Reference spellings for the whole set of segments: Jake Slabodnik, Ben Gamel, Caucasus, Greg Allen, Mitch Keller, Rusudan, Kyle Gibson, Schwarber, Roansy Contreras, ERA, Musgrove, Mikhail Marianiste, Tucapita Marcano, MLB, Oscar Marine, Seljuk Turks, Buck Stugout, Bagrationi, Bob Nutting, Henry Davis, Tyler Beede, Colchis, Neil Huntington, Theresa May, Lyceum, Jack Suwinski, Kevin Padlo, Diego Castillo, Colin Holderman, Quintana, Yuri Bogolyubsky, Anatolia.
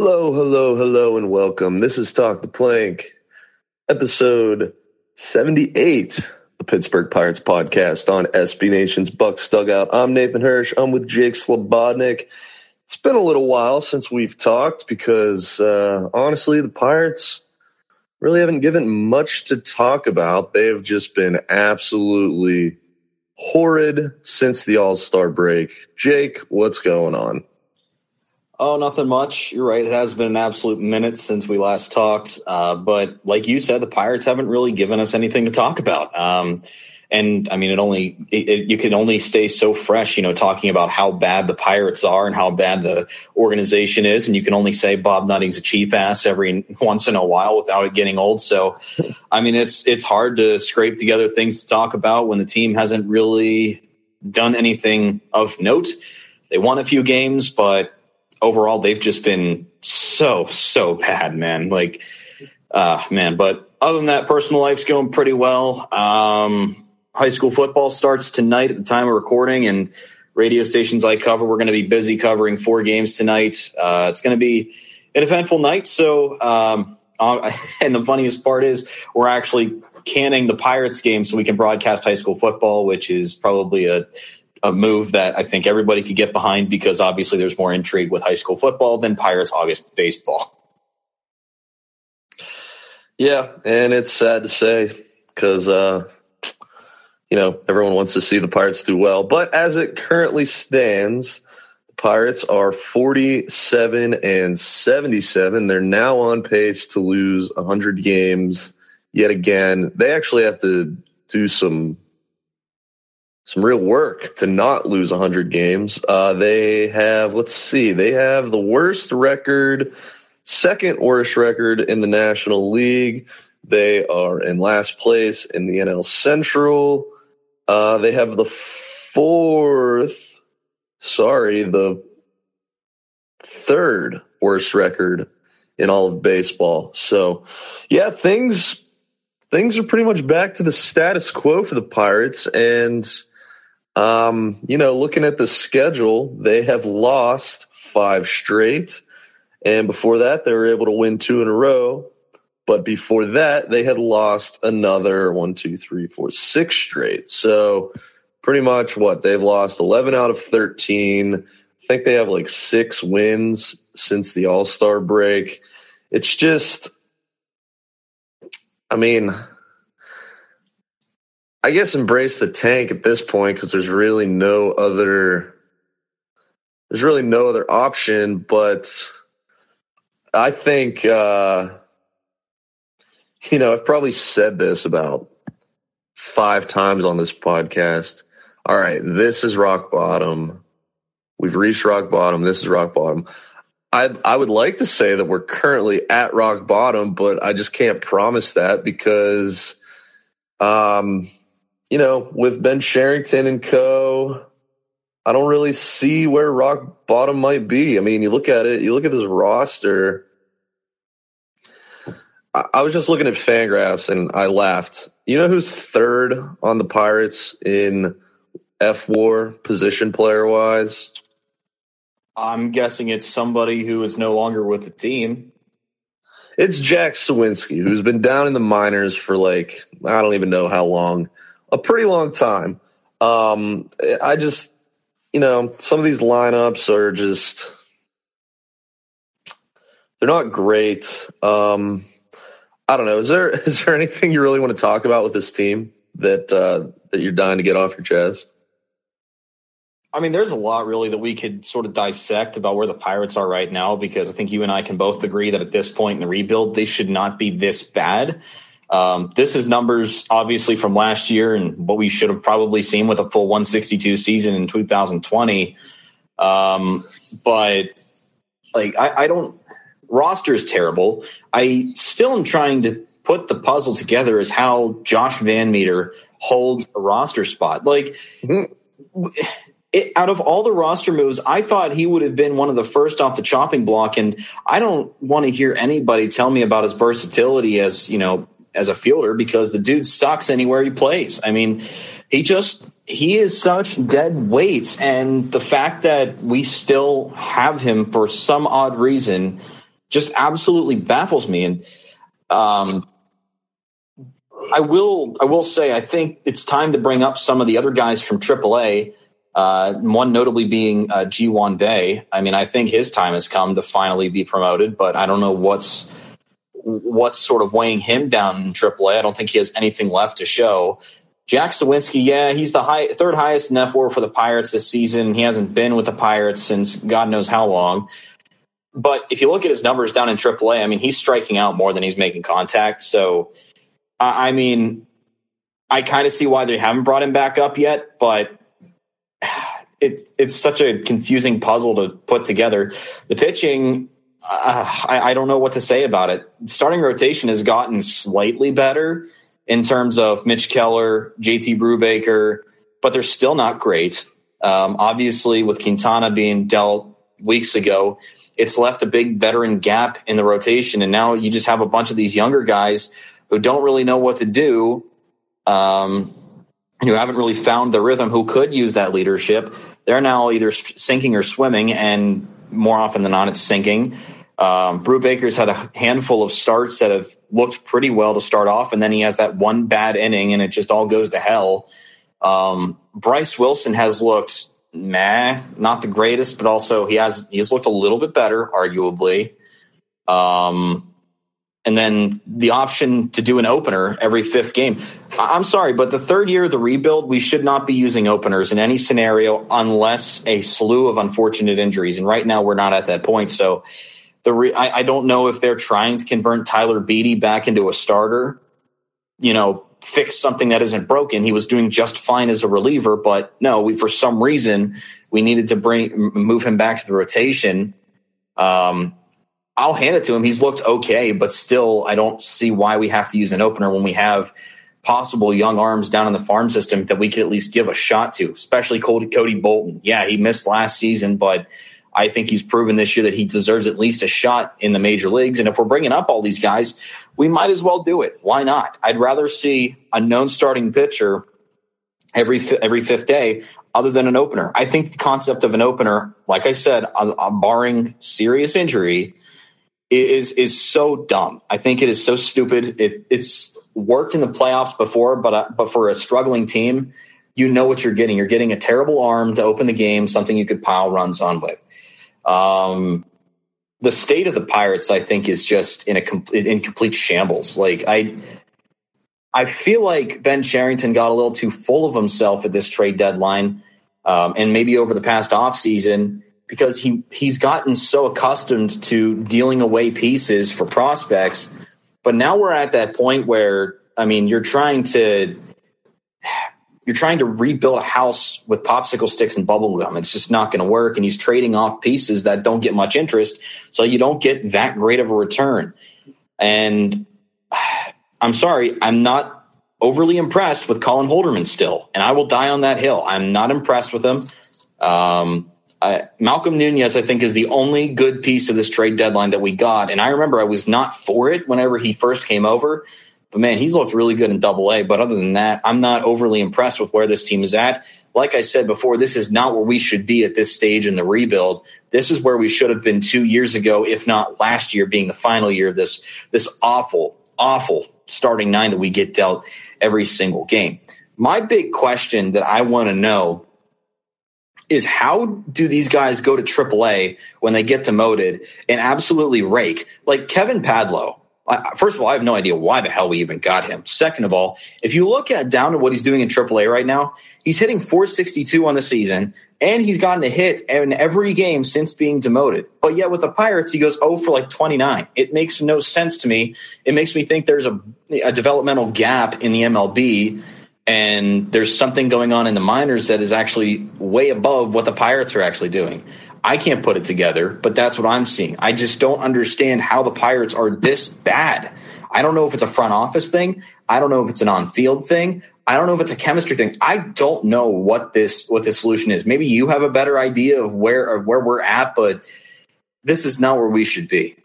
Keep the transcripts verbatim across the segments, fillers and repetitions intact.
Hello, hello, hello, and welcome. This is Talk the Plank, episode seventy-eight, the Pittsburgh Pirates podcast on S B Nation's Buck Stugout. I'm Nathan Hirsch. I'm with Jake Slabodnik. It's been a little while since we've talked because, uh, honestly, the Pirates really haven't given much to talk about. They have just been absolutely horrid since the All-Star break. Jake, what's going on? Oh, nothing much. You're right. It has been an absolute minute since we last talked. Uh, but like you said, the Pirates haven't really given us anything to talk about. Um, and I mean, it only it, it, you can only stay so fresh, you know, talking about how bad the Pirates are and how bad the organization is. And you can only say Bob Nutting's a cheap ass every once in a while without it getting old. So, I mean, it's it's hard to scrape together things to talk about when the team hasn't really done anything of note. They won a few games, but overall, they've just been so, so bad, man. Like, uh, man. But other than that, personal life's going pretty well. Um, high school football starts tonight at the time of recording, and radio stations I cover, we're going to be busy covering four games tonight. Uh, it's going to be an eventful night. So, um, and the funniest part is we're actually canning the Pirates game so we can broadcast high school football, which is probably a a move that I think everybody could get behind because obviously there's more intrigue with high school football than Pirates August baseball. Yeah. And it's sad to say, cause uh, you know, everyone wants to see the Pirates do well, but as it currently stands, the Pirates are forty-seven and seventy-seven. They're now on pace to lose a hundred games yet again. They actually have to do some, Some real work to not lose one hundred games. Uh, they have, let's see, they have the worst record, second worst record in the National League. They are in last place in the N L Central. Uh, they have the fourth, sorry, the third worst record in all of baseball. So, yeah, things things are pretty much back to the status quo for the Pirates, and Um, you know, looking at the schedule, they have lost five straight. And before that, they were able to win two in a row. But before that, they had lost another one, two, three, four, six straight. So pretty much what? They've lost eleven out of thirteen. I think they have like six wins since the All-Star break. It's just, I mean, I guess embrace the tank at this point because there's really no other there's really no other option. But I think uh, you know I've probably said this about five times on this podcast. All right, this is rock bottom. We've reached rock bottom. This is rock bottom. I I would like to say that we're currently at rock bottom, but I just can't promise that because um. You know, with Ben Cherington and co, I don't really see where rock bottom might be. I mean, you look at it, you look at this roster. I, I was just looking at Fangraphs and I laughed. You know who's third on the Pirates in F W A R position player-wise? I'm guessing it's somebody who is no longer with the team. It's Jack Suwinski, who's been down in the minors for like, I don't even know how long. A pretty long time. Um, I just, you know, some of these lineups are just, they're not great. Um, I don't know. Is there is there anything you really want to talk about with this team that uh, that you're dying to get off your chest? I mean, there's a lot really that we could sort of dissect about where the Pirates are right now, because I think you and I can both agree that at this point in the rebuild, they should not be this bad. Um, this is numbers, obviously, from last year and what we should have probably seen with a full one sixty-two season in two thousand twenty. Um, but, like, I, I don't – roster is terrible. I still am trying to put the puzzle together as how Josh Van Meter holds a roster spot. Like, it, out of all the roster moves, I thought he would have been one of the first off the chopping block, and I don't want to hear anybody tell me about his versatility as, you know, as a fielder, because the dude sucks anywhere he plays. I mean, he just, he is such dead weight. And the fact that we still have him for some odd reason just absolutely baffles me. And um, I will I will say I think it's time to bring up some of the other guys from triple A, uh, one notably being uh, Ji-Hwan Bae. I mean, I think his time has come to finally be promoted, but I don't know what's what's sort of weighing him down in triple A. I don't think he has anything left to show. Jack Suwinski, yeah, he's the high, third highest net worth for the Pirates this season. He hasn't been with the Pirates since God knows how long. But if you look at his numbers down in triple A, I mean, he's striking out more than he's making contact. So, I mean, I kind of see why they haven't brought him back up yet, but it, it's such a confusing puzzle to put together. The pitching, uh, I, I don't know what to say about it. Starting rotation has gotten slightly better in terms of Mitch Keller, J T Brubaker, but they're still not great. Um, obviously, with Quintana being dealt weeks ago, it's left a big veteran gap in the rotation, and now you just have a bunch of these younger guys who don't really know what to do, um, who haven't really found the rhythm, who could use that leadership. They're now either sinking or swimming, and more often than not, it's sinking. Um, Brubaker's had a handful of starts that have looked pretty well to start off, and then he has that one bad inning, and it just all goes to hell. Um, Bryce Wilson has looked meh, not the greatest, but also he has he's looked a little bit better, arguably. Um, and then the option to do an opener every fifth game. I'm sorry, but the third year of the rebuild, we should not be using openers in any scenario unless a slew of unfortunate injuries. And right now, we're not at that point, so. The re- I, I don't know if they're trying to convert Tyler Beede back into a starter, you know, fix something that isn't broken. He was doing just fine as a reliever, but no, we, for some reason, we needed to bring move him back to the rotation. Um, I'll hand it to him. He's looked okay, but still, I don't see why we have to use an opener when we have possible young arms down in the farm system that we could at least give a shot to, especially Cody, Cody Bolton. Yeah, he missed last season, but I think he's proven this year that he deserves at least a shot in the major leagues. And if we're bringing up all these guys, we might as well do it. Why not? I'd rather see a known starting pitcher every every fifth day other than an opener. I think the concept of an opener, like I said, uh, uh, barring serious injury, is is so dumb. I think it is so stupid. It, it's worked in the playoffs before, but uh, but for a struggling team, you know what you're getting. You're getting a terrible arm to open the game, something you could pile runs on with. Um, the state of the Pirates, I think, is just in a complete, in complete shambles. Like I, I feel like Ben Cherington got a little too full of himself at this trade deadline, um, and maybe over the past offseason, because he he's gotten so accustomed to dealing away pieces for prospects. But now we're at that point where, I mean, you're trying to you're trying to rebuild a house with popsicle sticks and bubble gum. It's just not going to work. And he's trading off pieces that don't get much interest. So you don't get that great of a return. And I'm sorry, I'm not overly impressed with Colin Holderman still. And I will die on that hill. I'm not impressed with him. Um, I, Malcolm Nunez, I think, is the only good piece of this trade deadline that we got. And I remember I was not for it whenever he first came over. But, man, he's looked really good in double A. But other than that, I'm not overly impressed with where this team is at. Like I said before, this is not where we should be at this stage in the rebuild. This is where we should have been two years ago, if not last year, being the final year of this this awful, awful starting nine that we get dealt every single game. My big question that I want to know is how do these guys go to triple A when they get demoted and absolutely rake? Like Kevin Padlo. First of all, I have no idea why the hell we even got him. Second of all, if you look at down to what he's doing in triple A right now, he's hitting four sixty-two on the season, and he's gotten a hit in every game since being demoted. But yet with the Pirates, he goes oh for like twenty-nine. It makes no sense to me. It makes me think there's a, a developmental gap in the M L B, and there's something going on in the minors that is actually way above what the Pirates are actually doing. I can't put it together, but that's what I'm seeing. I just don't understand how the Pirates are this bad. I don't know if it's a front office thing. I don't know if it's an on-field thing. I don't know if it's a chemistry thing. I don't know what this what this solution is. Maybe you have a better idea of where of where we're at, but this is not where we should be.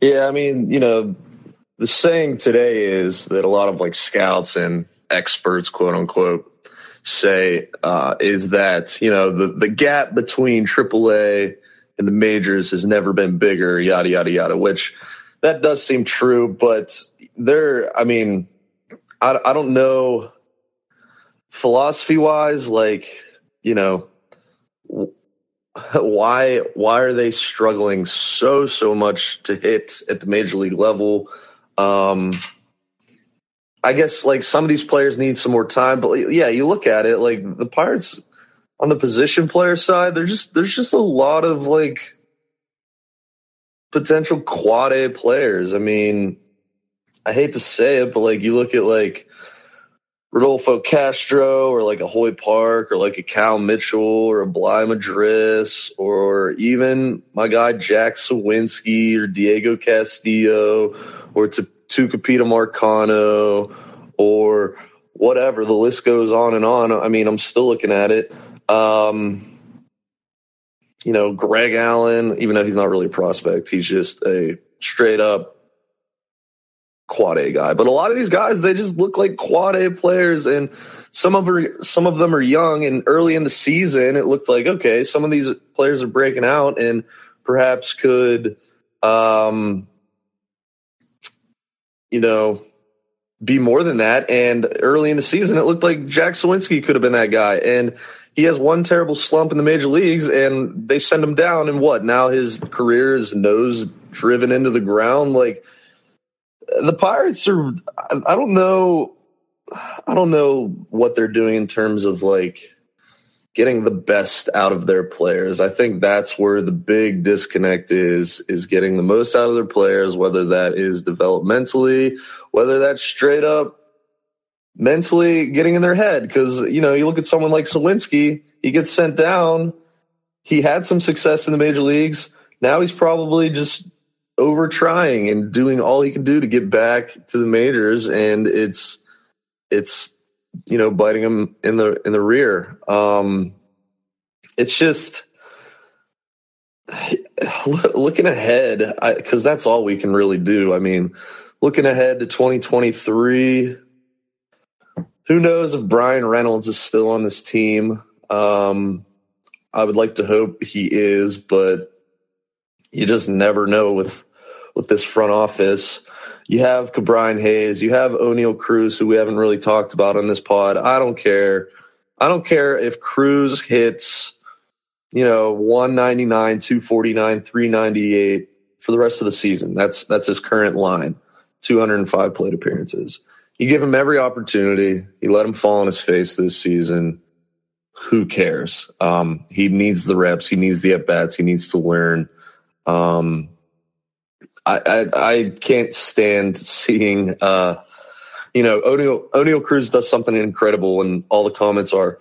Yeah, I mean, you know, the saying today is that a lot of like scouts and experts, quote unquote, say uh, is that, you know, the, the gap between triple A and the majors has never been bigger, yada, yada, yada, which that does seem true. But there, I mean, I, I don't know philosophy wise, like, you know, why why are they struggling so, so much to hit at the major league level? Um, I guess, like, some of these players need some more time. But, yeah, you look at it, like, the Pirates on the position player side, they're just, there's just a lot of, like, potential quad-A players. I mean, I hate to say it, but, like, you look at, like, Rodolfo Castro or, like, a Hoy Park or, like, a Cal Mitchell or a Bly Madris or even my guy Jack Suwinski or Diego Castillo or to Tucapita Marcano or whatever. The list goes on and on. I mean, I'm still looking at it. Um, you know, Greg Allen, even though he's not really a prospect, he's just a straight-up quad-A guy. But a lot of these guys, they just look like quad-A players, and some of, are, some of them are young, and early in the season it looked like, okay, some of these players are breaking out and perhaps could um, – you know, be more than that. And early in the season, it looked like Jack Suwinski could have been that guy. And he has one terrible slump in the major leagues, and they send him down. And what? Now his career is nose driven into the ground. Like, the Pirates are, I don't know, I don't know what they're doing in terms of, like, getting the best out of their players. I think that's where the big disconnect is, is getting the most out of their players, whether that is developmentally, whether that's straight up mentally getting in their head. Because, you know, you look at someone like Suwinski, he gets sent down. He had some success in the major leagues. Now he's probably just over trying and doing all he can do to get back to the majors. And it's, it's, you know, biting him in the in the rear. Um, it's just looking ahead, because that's all we can really do. I mean, looking ahead to twenty twenty-three, who knows if Brian Reynolds is still on this team. Um, I would like to hope he is, but you just never know with with this front office. You have Cabrian Hayes. You have O'Neill Cruz, who we haven't really talked about on this pod. I don't care. I don't care if Cruz hits, you know, one ninety-nine, two forty-nine, three ninety-eight for the rest of the season. That's that's his current line, two hundred five plate appearances. You give him every opportunity. You let him fall on his face this season. Who cares? Um, he needs the reps. He needs the at-bats. He needs to learn. Um I, I I can't stand seeing, uh, you know, O'Neill, O'Neill Cruz does something incredible and all the comments are,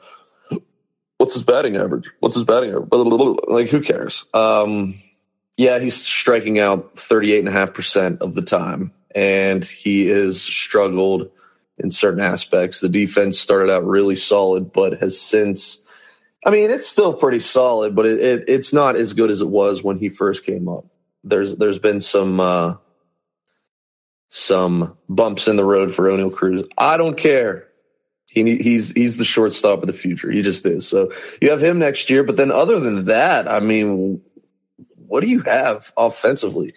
what's his batting average? What's his batting average? Like, who cares? Um, yeah, he's striking out thirty-eight point five percent of the time, and he has struggled in certain aspects. The defense started out really solid, but has since, I mean, it's still pretty solid, but it, it it's not as good as it was when he first came up. There's there's been some uh, some bumps in the road for O'Neill Cruz. I don't care. He he's he's the shortstop of the future. He just is. So you have him next year. But then other than that, I mean, what do you have offensively?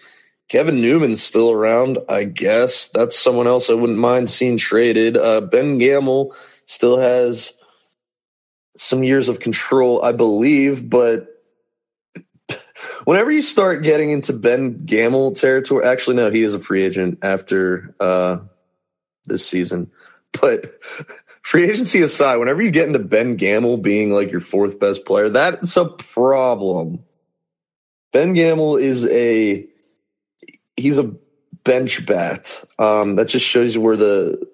Kevin Newman's still around, I guess. That's someone else I wouldn't mind seeing traded. Uh, Ben Gamel still has some years of control, I believe, but whenever you start getting into Ben Gamel territory, actually, no, he is a free agent after uh, this season. But free agency aside, whenever you get into Ben Gamel being like your fourth best player, that's a problem. Ben Gamel is a he's a bench bat. Um, that just shows you where the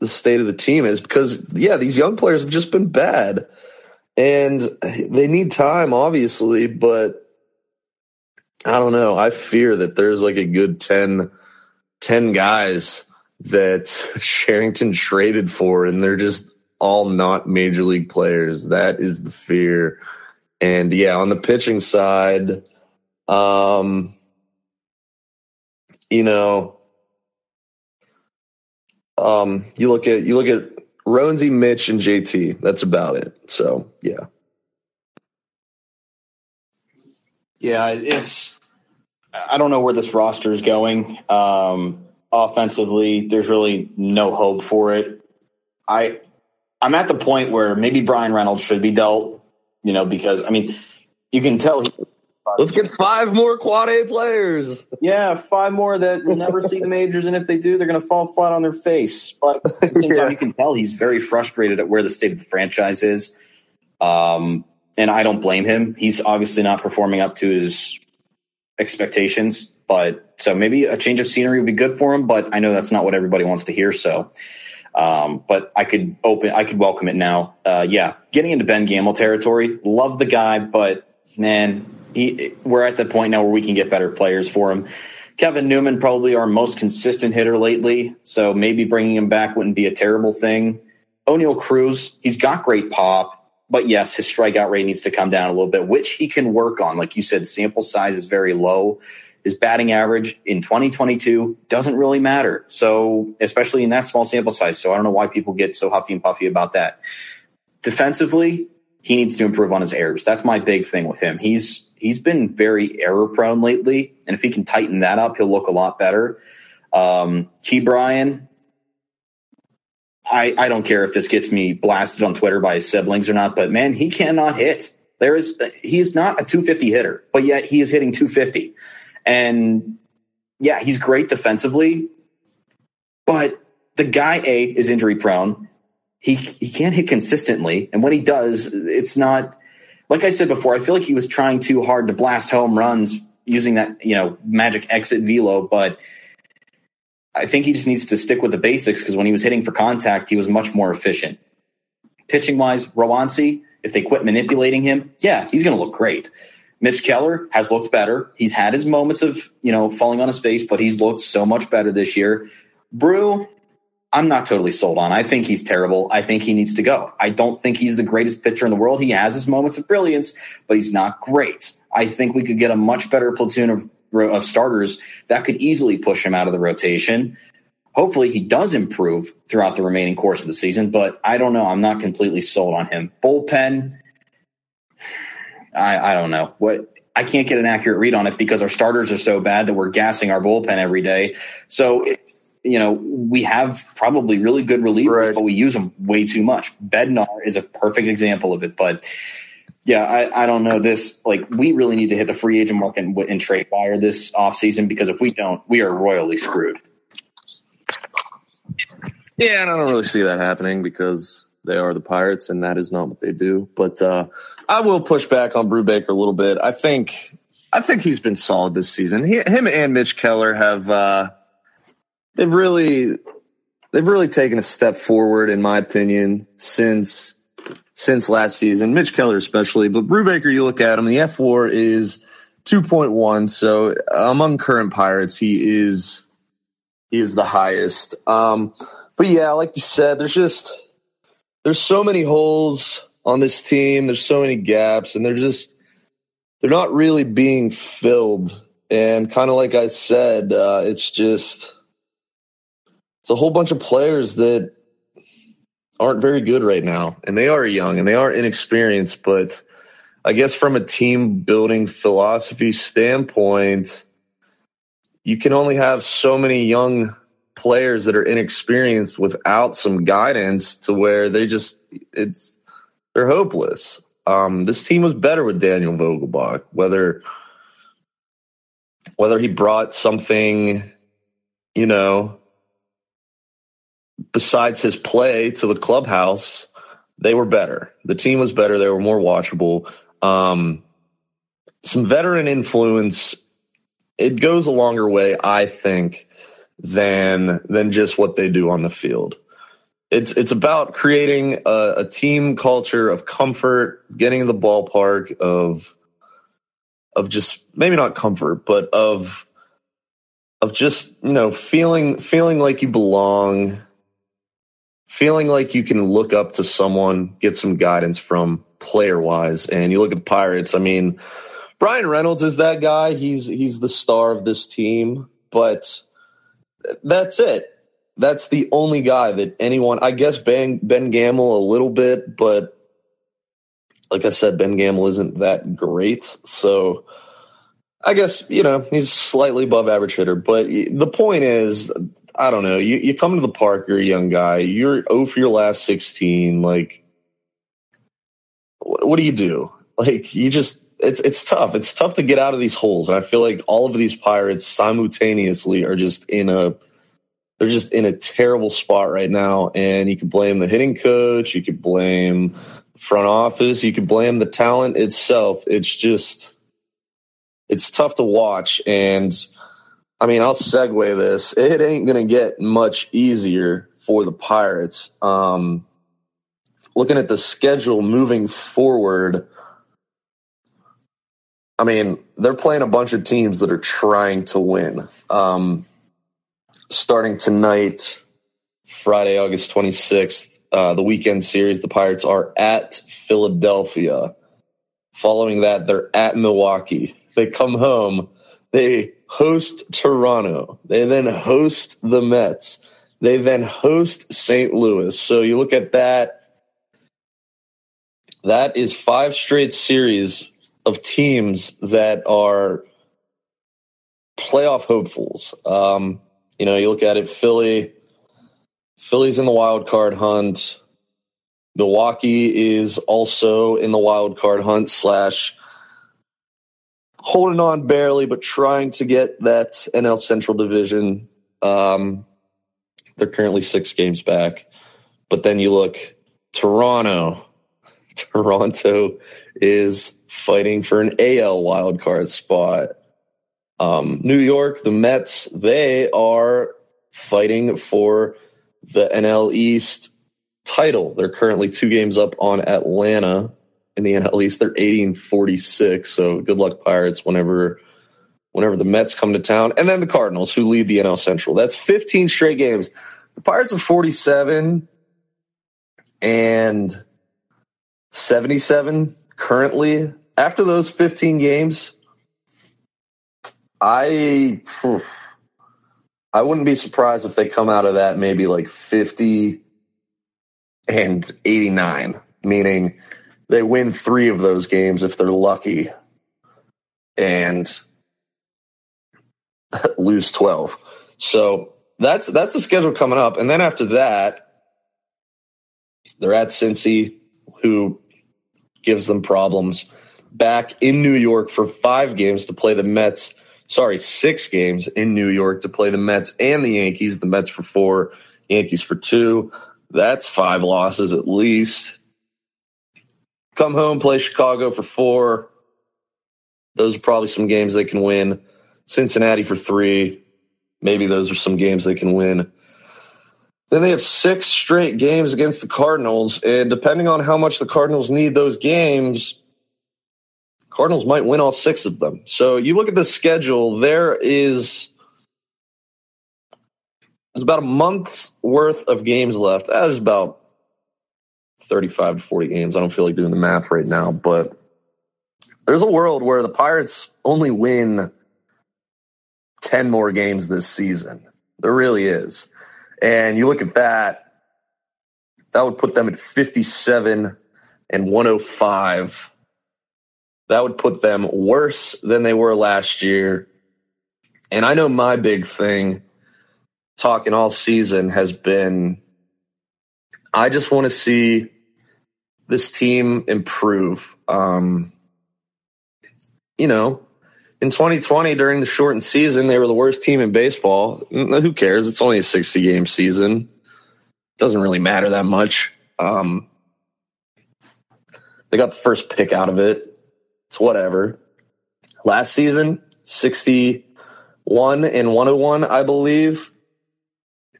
the state of the team is, because, yeah, these young players have just been bad. And they need time, obviously, but I don't know. I fear that there's like a good ten, ten guys that Cherington traded for, and they're just all not major league players. That is the fear. And, yeah, on the pitching side, um, you know, um, you look at you look at Roansy, Mitch, and J T. That's about it. So, yeah. Yeah, it's – I don't know where this roster is going. Um, offensively, there's really no hope for it. I, I'm at the point where maybe Brian Reynolds should be dealt, you know, because, I mean, you can tell he, let's get five more quad A players. Yeah, five more that will never see the majors, and if they do, they're going to fall flat on their face. But at the same yeah. time, you can tell he's very frustrated at where the state of the franchise is. Um And I don't blame him. He's obviously not performing up to his expectations. But so maybe a change of scenery would be good for him. But I know that's not what everybody wants to hear. So, um, but I could open, I could welcome it now. Uh, yeah, getting into Ben Gamel territory. Love the guy, but man, he, we're at the point now where we can get better players for him. Kevin Newman, probably our most consistent hitter lately. So maybe bringing him back wouldn't be a terrible thing. O'Neill Cruz, he's got great pop. But, yes, his strikeout rate needs to come down a little bit, which he can work on. Like you said, sample size is very low. His batting average in twenty twenty-two doesn't really matter, so especially in that small sample size. So I don't know why people get so huffy and puffy about that. Defensively, he needs to improve on his errors. That's my big thing with him. He's he's been very error-prone lately, and if he can tighten that up, he'll look a lot better. Um, Key Brian... I, I don't care if this gets me blasted on Twitter by his siblings or not, but man, he cannot hit. There is, he is not a two fifty hitter, but yet he is hitting two fifty. And yeah, he's great defensively, but the guy A is injury prone. He he can't hit consistently. And when he does, it's not, like I said before, I feel like he was trying too hard to blast home runs using that, you know, magic exit velo, but I think he just needs to stick with the basics because when he was hitting for contact, he was much more efficient. Pitching-wise, Roansy, if they quit manipulating him, yeah, he's going to look great. Mitch Keller has looked better. He's had his moments of, you know, falling on his face, but he's looked so much better this year. Brew, I'm not totally sold on. I think he's terrible. I think he needs to go. I don't think he's the greatest pitcher in the world. He has his moments of brilliance, but he's not great. I think we could get a much better platoon of of starters that could easily push him out of the rotation. Hopefully he does improve throughout the remaining course of the season, but I don't know. I'm not completely sold on him. Bullpen, I, I don't know. What I can't get an accurate read on it because our starters are so bad that we're gassing our bullpen every day. So it's, you know, we have probably really good relievers, right, but we use them way too much. Bednar is a perfect example of it, but yeah, I, I don't know this. Like, we really need to hit the free agent market and, and trade wire this offseason because if we don't, we are royally screwed. Yeah, and I don't really see that happening because they are the Pirates, and that is not what they do. But uh, I will push back on Brubaker a little bit. I think I think he's been solid this season. He, him and Mitch Keller have uh, they've really they've really taken a step forward, in my opinion, since. Since last season, Mitch Keller especially, but Brubaker, you look at him, the F W A R is two point one. So among current Pirates, he is he is the highest. Um, but yeah, like you said, there's just there's so many holes on this team. There's so many gaps, and they're just they're not really being filled. And kind of like I said, uh, it's just it's a whole bunch of players that aren't very good right now, and they are young and they are inexperienced, but I guess from a team building philosophy standpoint, you can only have so many young players that are inexperienced without some guidance to where they just it's they're hopeless. Um, this team was better with Daniel Vogelbach, whether whether he brought something, you know, besides his play to the clubhouse, they were better. The team was better. They were more watchable. Um, some veteran influence, it goes a longer way, I think, than than just what they do on the field. It's it's about creating a, a team culture of comfort, getting in the ballpark of of just maybe not comfort, but of of just, you know, feeling feeling like you belong. Feeling like you can look up to someone, get some guidance from player-wise. And you look at the Pirates, I mean, Brian Reynolds is that guy. He's he's the star of this team. But that's it. that's the only guy that anyone, I guess Ben, Ben Gamel a little bit, but like I said, Ben Gamel isn't that great. So I guess, you know, he's slightly above average hitter. But the point is, I don't know, you, you come to the park, you're a young guy, you're oh for your last sixteen. Like, what, what do you do? Like, you just, it's it's tough. It's tough to get out of these holes. And I feel like all of these Pirates simultaneously are just in a, they're just in a terrible spot right now. And you can blame the hitting coach. You can blame front office. You can blame the talent itself. It's just, it's tough to watch. And I mean, I'll segue this. It ain't going to get much easier for the Pirates. Um, looking at the schedule moving forward, I mean, they're playing a bunch of teams that are trying to win. Um, starting tonight, Friday, August twenty-sixth, uh, the weekend series, the Pirates are at Philadelphia. Following that, they're at Milwaukee. They come home. They host Toronto. They then host the Mets. They then host Saint Louis. So you look at that. That is five straight series of teams that are playoff hopefuls. Um, you know, you look at it, Philly, Philly's in the wild card hunt. Milwaukee is also in the wild card hunt slash holding on barely, but trying to get that N L Central division. Um, they're currently six games back, but then you look Toronto, Toronto is fighting for an A L wild card spot. Um, New York, the Mets, they are fighting for the N L East title. They're currently two games up on Atlanta in the N L East. They're eighty and forty-six. So good luck, Pirates, whenever whenever the Mets come to town. And then the Cardinals, who lead the N L Central. That's fifteen straight games. The Pirates are forty-seven and seventy-seven currently. After those fifteen games, I I wouldn't be surprised if they come out of that maybe like fifty and eighty-nine, meaning they win three of those games if they're lucky and lose twelve. So that's that's the schedule coming up. And then after that, they're at Cincy, who gives them problems. Back in New York for five games to play the Mets. Sorry, six games in New York to play the Mets and the Yankees. The Mets for four, Yankees for two. That's five losses at least. Come home, play Chicago for four. Those are probably some games they can win. Cincinnati for three. Maybe those are some games they can win. Then they have six straight games against the Cardinals, and depending on how much the Cardinals need those games, Cardinals might win all six of them. So you look at the schedule, there is there's about a month's worth of games left. That is about thirty-five to forty games. I don't feel like doing the math right now, but there's a world where the Pirates only win ten more games this season. There really is. And you look at that, that would put them at fifty-seven and one oh five. That would put them worse than they were last year. And I know my big thing talking all season has been, I just want to see this team improve. Um, you know, in twenty twenty, during the shortened season, they were the worst team in baseball. Who cares? It's only a sixty-game season. It doesn't really matter that much. Um, they got the first pick out of it. It's whatever. Last season, sixty-one and one oh one, I believe.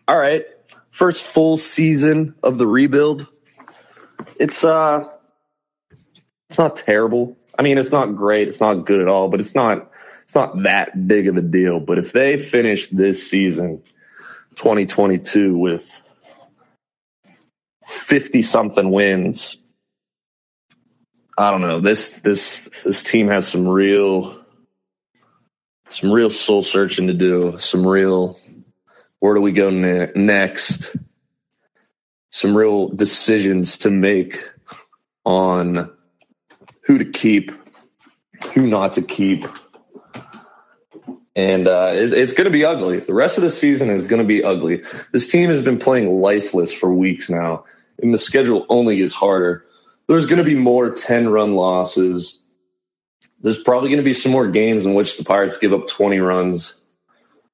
All right. First full season of the rebuild. It's uh, it's not terrible. I mean, it's not great. It's not good at all, but it's not it's not that big of a deal. But if they finish this season, twenty twenty-two, with fifty-something wins, I don't know. This this this team has some real some real soul searching to do. Some real Where do we go ne- next? Some real decisions to make on who to keep, who not to keep. And uh, it, it's going to be ugly. The rest of the season is going to be ugly. This team has been playing lifeless for weeks now, and the schedule only gets harder. There's going to be more ten-run losses. There's probably going to be some more games in which the Pirates give up twenty runs.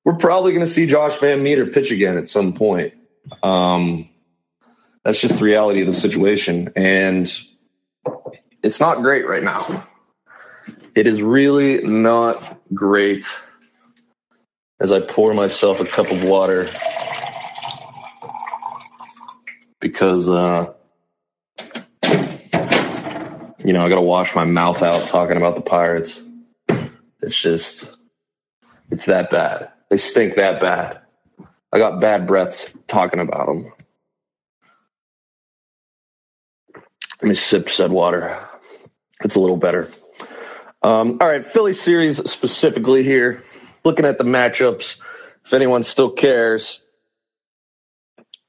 We're probably going to see Josh Van Meter pitch again at some point. Um, that's just the reality of the situation, and it's not great right now. It is really not great. As I pour myself a cup of water, because uh, you know I got to wash my mouth out talking about the Pirates. It's just, it's that bad. They stink that bad. I got bad breaths talking about them. Let me sip said water. It's a little better. Um, all right, Philly series specifically here. Looking at the matchups, if anyone still cares,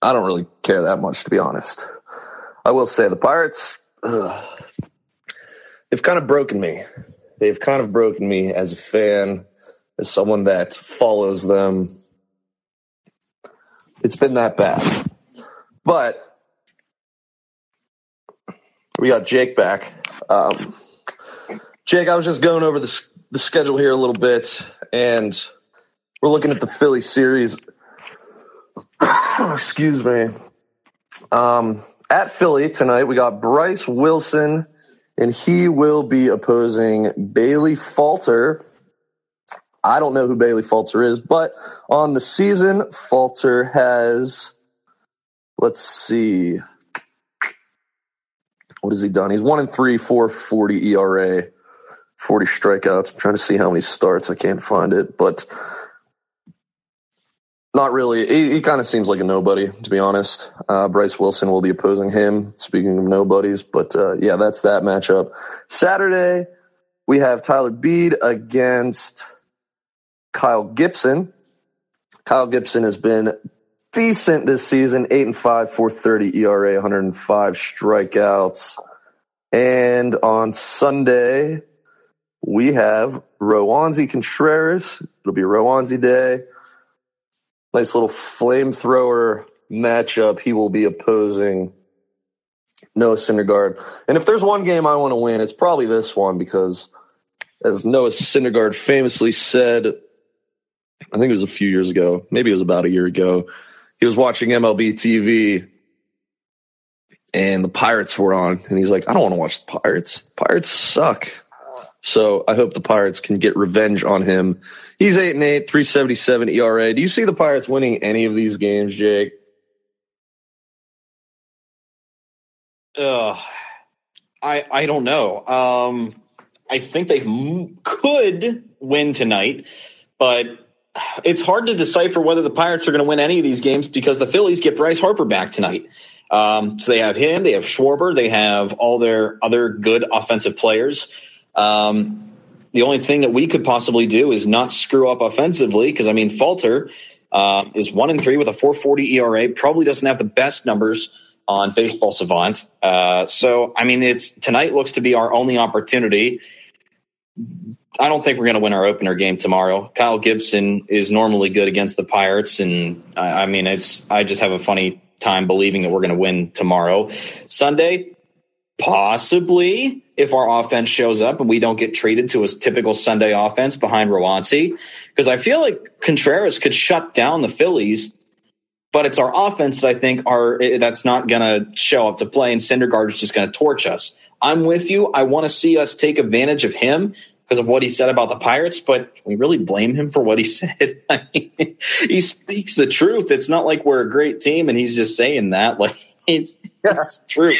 I don't really care that much, to be honest. I will say the Pirates, ugh, they've kind of broken me. They've kind of broken me as a fan, as someone that follows them. It's been that bad. But we got Jake back. Um, Jake, I was just going over the, the schedule here a little bit. And we're looking at the Philly series. Excuse me. Um, at Philly tonight, we got Bryce Wilson, and he will be opposing Bailey Falter. I don't know who Bailey Falter is, but on the season, Falter has, let's see, what has he done? He's one and three, four forty E R A. forty strikeouts. I'm trying to see how many starts. I can't find it, but not really. He, he kind of seems like a nobody, to be honest. Uh, Bryce Wilson will be opposing him, speaking of nobodies. But, uh, yeah, that's that matchup. Saturday, we have Tyler Beede against Kyle Gibson. Kyle Gibson has been decent this season, eight and five, four thirty E R A, one hundred five strikeouts. And on Sunday, we have Roansy Contreras. It'll be Roansy Day. Nice little flamethrower matchup. He will be opposing Noah Syndergaard. And if there's one game I want to win, it's probably this one because, as Noah Syndergaard famously said, I think it was a few years ago, maybe it was about a year ago, he was watching M L B T V and the Pirates were on. And he's like, I don't want to watch the Pirates. The Pirates suck. So I hope the Pirates can get revenge on him. He's eight and eight, three seventy seven E R A. Do you see the Pirates winning any of these games, Jake? Uh, I I don't know. Um, I think they m- could win tonight, but it's hard to decipher whether the Pirates are going to win any of these games because the Phillies get Bryce Harper back tonight. Um, so they have him, they have Schwarber, they have all their other good offensive players. Um, the only thing that we could possibly do is not screw up offensively because, I mean, Falter uh, is one and three with a four forty E R A, probably doesn't have the best numbers on Baseball Savant. Uh, so, I mean, it's tonight looks to be our only opportunity. I don't think we're going to win our opener game tomorrow. Kyle Gibson is normally good against the Pirates, and I, I mean, it's I just have a funny time believing that we're going to win tomorrow. Sunday, possibly, if our offense shows up and we don't get treated to a typical Sunday offense behind Roansy, because I feel like Contreras could shut down the Phillies, but it's our offense that I think are that's not going to show up to play, and Syndergaard is just going to torch us. I'm with you. I want to see us take advantage of him because of what he said about the Pirates, but can we really blame him for what he said? I mean, he speaks the truth. It's not like we're a great team and he's just saying that. Like it's, it's true.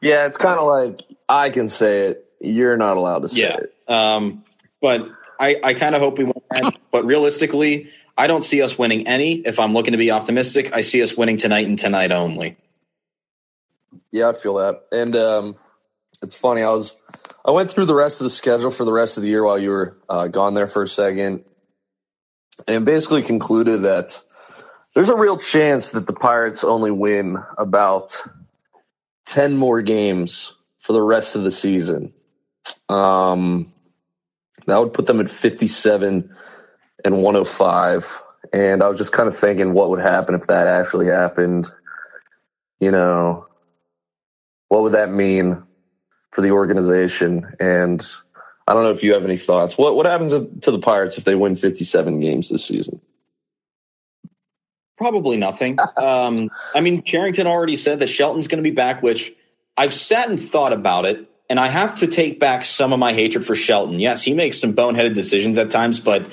Yeah, it's kind of like I can say it. You're not allowed to say yeah. it. Um, but I, I kind of hope we won't win. But realistically, I don't see us winning any. If I'm looking to be optimistic, I see us winning tonight and tonight only. Yeah, I feel that. And um, it's funny. I was I went through the rest of the schedule for the rest of the year while you were uh, gone there for a second. and basically concluded that there's a real chance that the Pirates only win about ten more games for the rest of the season. Um, that would put them at fifty-seven and one oh five. And I was just kind of thinking what would happen if that actually happened. You know, what would that mean for the organization? And I don't know if you have any thoughts. What what happens to the Pirates if they win fifty-seven games this season? Probably nothing. um, I mean, Cherington already said that Shelton's going to be back, which I've sat and thought about it, and I have to take back some of my hatred for Shelton. Yes, he makes some boneheaded decisions at times, but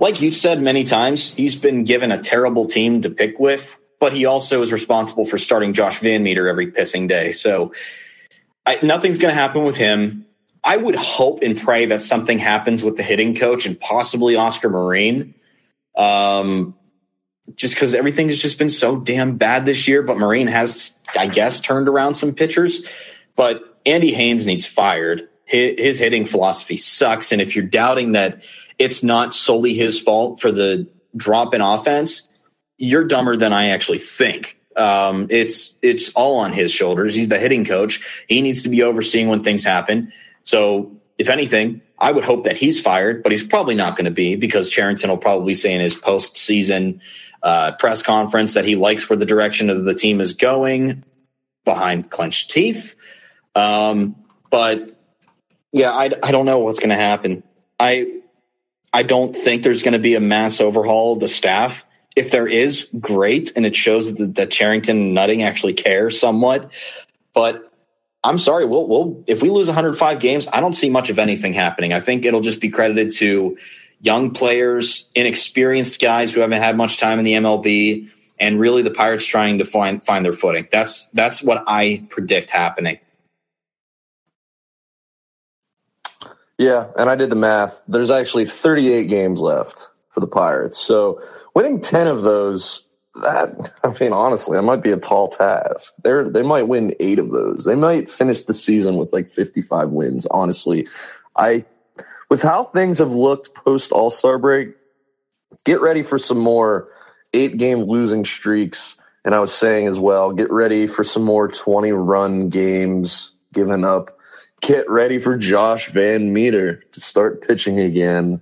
like you've said many times, he's been given a terrible team to pick with, but he also is responsible for starting Josh Van Meter every pissing day. So I, nothing's going to happen with him. I would hope and pray that something happens with the hitting coach and possibly Oscar Marine. Um, just because everything has just been so damn bad this year, but Marine has, I guess, turned around some pitchers. But Andy Haynes needs fired. His, his hitting philosophy sucks. And if you're doubting that it's not solely his fault for the drop in offense, you're dumber than I actually think. Um, it's it's all on his shoulders. He's the hitting coach. He needs to be overseeing when things happen. So if anything, I would hope that he's fired, but he's probably not going to be, because Cherington will probably say in his postseason uh, press conference that he likes where the direction of the team is going behind clenched teeth. Um, but yeah, I, I don't know what's going to happen. I I don't think there's going to be a mass overhaul of the staff. If there is, great, and it shows that, that Cherington and Nutting actually care somewhat. But I'm sorry, we'll, we'll if we lose one hundred five games, I don't see much of anything happening. I think it'll just be credited to young players, inexperienced guys who haven't had much time in the M L B, and really the Pirates trying to find find their footing. That's that's what I predict happening. Yeah, and I did the math. There's actually thirty-eight games left for the Pirates. So winning ten of those, that, I mean, honestly, that might be a tall task. They're, they might win eight of those. They might finish the season with like fifty-five wins, honestly. I, with how things have looked post All-Star break, get ready for some more eight-game losing streaks. And I was saying as well, get ready for some more twenty-run games given up. Get ready for Josh Van Meter to start pitching again.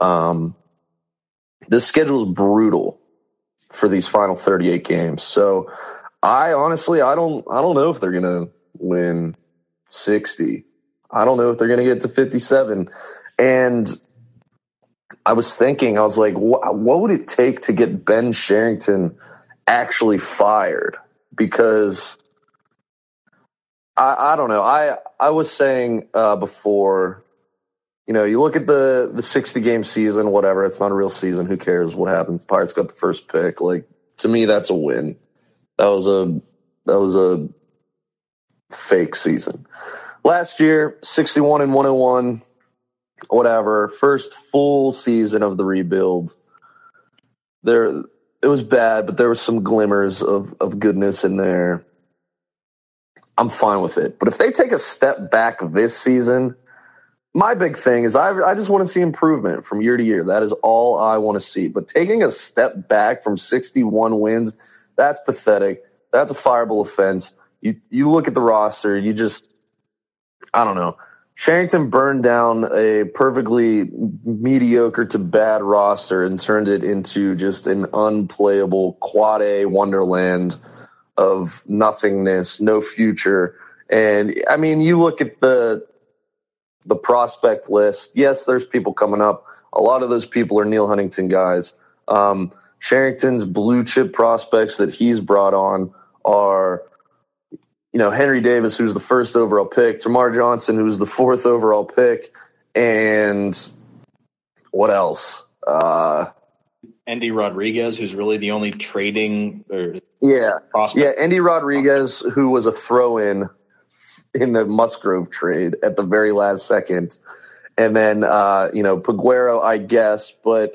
Um, this schedule is brutal for these final thirty-eight games. So I honestly, I don't, I don't know if they're going to win sixty. I don't know if they're going to get to fifty-seven. And I was thinking, I was like, wh- what would it take to get Ben Cherington actually fired? Because I, I don't know. I, I was saying uh, before, you know, you look at the the sixty-game season, whatever. It's not a real season. Who cares what happens? Pirates got the first pick. Like, to me, that's a win. That was a that was a fake season. Last year, sixty-one and one oh one, whatever. First full season of the rebuild. There, it was bad, but there were some glimmers of of goodness in there. I'm fine with it. But if they take a step back this season, my big thing is I, I just want to see improvement from year to year. That is all I want to see. But taking a step back from sixty-one wins, that's pathetic. That's a fireable offense. You you look at the roster, you just, I don't know. Cherington burned down a perfectly mediocre to bad roster and turned it into just an unplayable quad A wonderland of nothingness, no future. And I mean, you look at the the prospect list. Yes, there's people coming up. A lot of those people are Neil Huntington guys. Um, Cherington's blue chip prospects that he's brought on are, you know, Henry Davis, who's the first overall pick, Tamar Johnson, who's the fourth overall pick, and what else? Uh, Endy Rodriguez, who's really the only trading or yeah, prospect. Yeah, Endy Rodriguez, who was a throw-in in the Musgrove trade at the very last second. And then, uh, you know, Peguero, I guess, but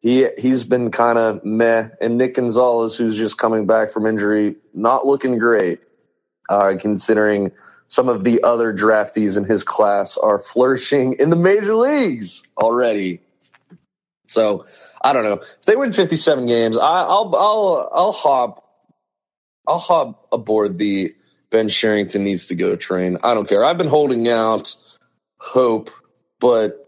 he, he's been kind of meh. And Nick Gonzalez, who's just coming back from injury, not looking great, uh, considering some of the other draftees in his class are flourishing in the major leagues already. So I don't know. If they win fifty-seven games, I, I'll I'll I'll hop I'll hop aboard the Ben Cherington needs to go train. I don't care. I've been holding out hope, but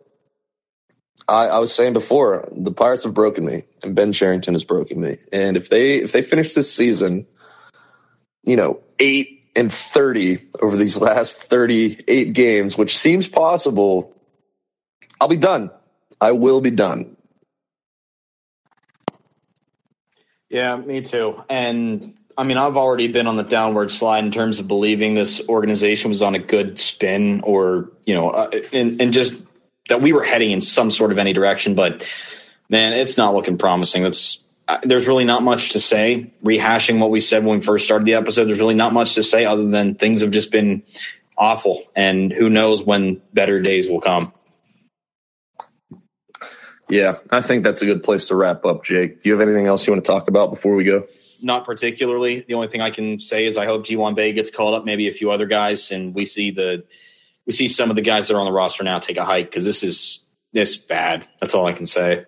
I, I was saying before, the Pirates have broken me, and Ben Cherington has broken me. And if they if they finish this season, you know, eight and thirty over these last thirty-eight games, which seems possible, I'll be done. I will be done. Yeah, me too. And I mean, I've already been on the downward slide in terms of believing this organization was on a good spin, or you know, uh, and and just. that we were heading in some sort of any direction, but man, it's not looking promising. That's uh, there's really not much to say rehashing what we said when we first started the episode. There's really not much to say other than things have just been awful, and who knows when better days will come. Yeah. I think that's a good place to wrap up. Jake, do you have anything else you want to talk about before we go? Not particularly. The only thing I can say is I hope Ji-Hwan Bae gets called up, maybe a few other guys. And we see the, We see some of the guys that are on the roster now take a hike, because this is this bad. That's all I can say.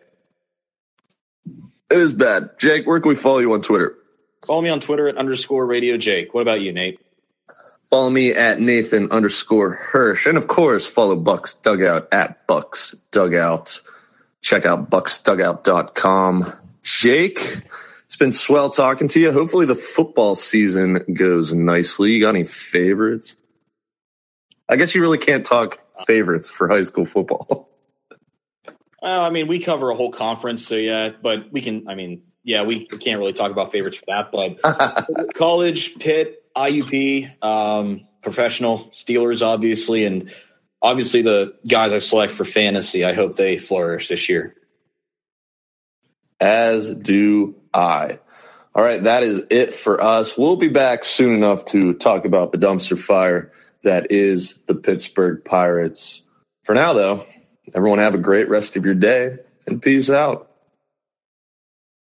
It is bad. Jake, where can we follow you on Twitter? Follow me on Twitter at underscore radio Jake. What about you, Nate? Follow me at Nathan underscore Hirsch. And, of course, follow Buck's Dugout at Buck's Dugout. Check out bucks dugout dot com. Jake, it's been swell talking to you. Hopefully the football season goes nicely. You got any favorites? I guess you really can't talk favorites for high school football. Well, I mean, we cover a whole conference, so yeah, but we can, I mean, yeah, we can't really talk about favorites for that, but college, Pitt, I U P, um, professional, Steelers, obviously, and obviously the guys I select for fantasy, I hope they flourish this year. As do I. All right, that is it for us. We'll be back soon enough to talk about the dumpster fire that is the Pittsburgh Pirates. For now, though, everyone have a great rest of your day, and peace out.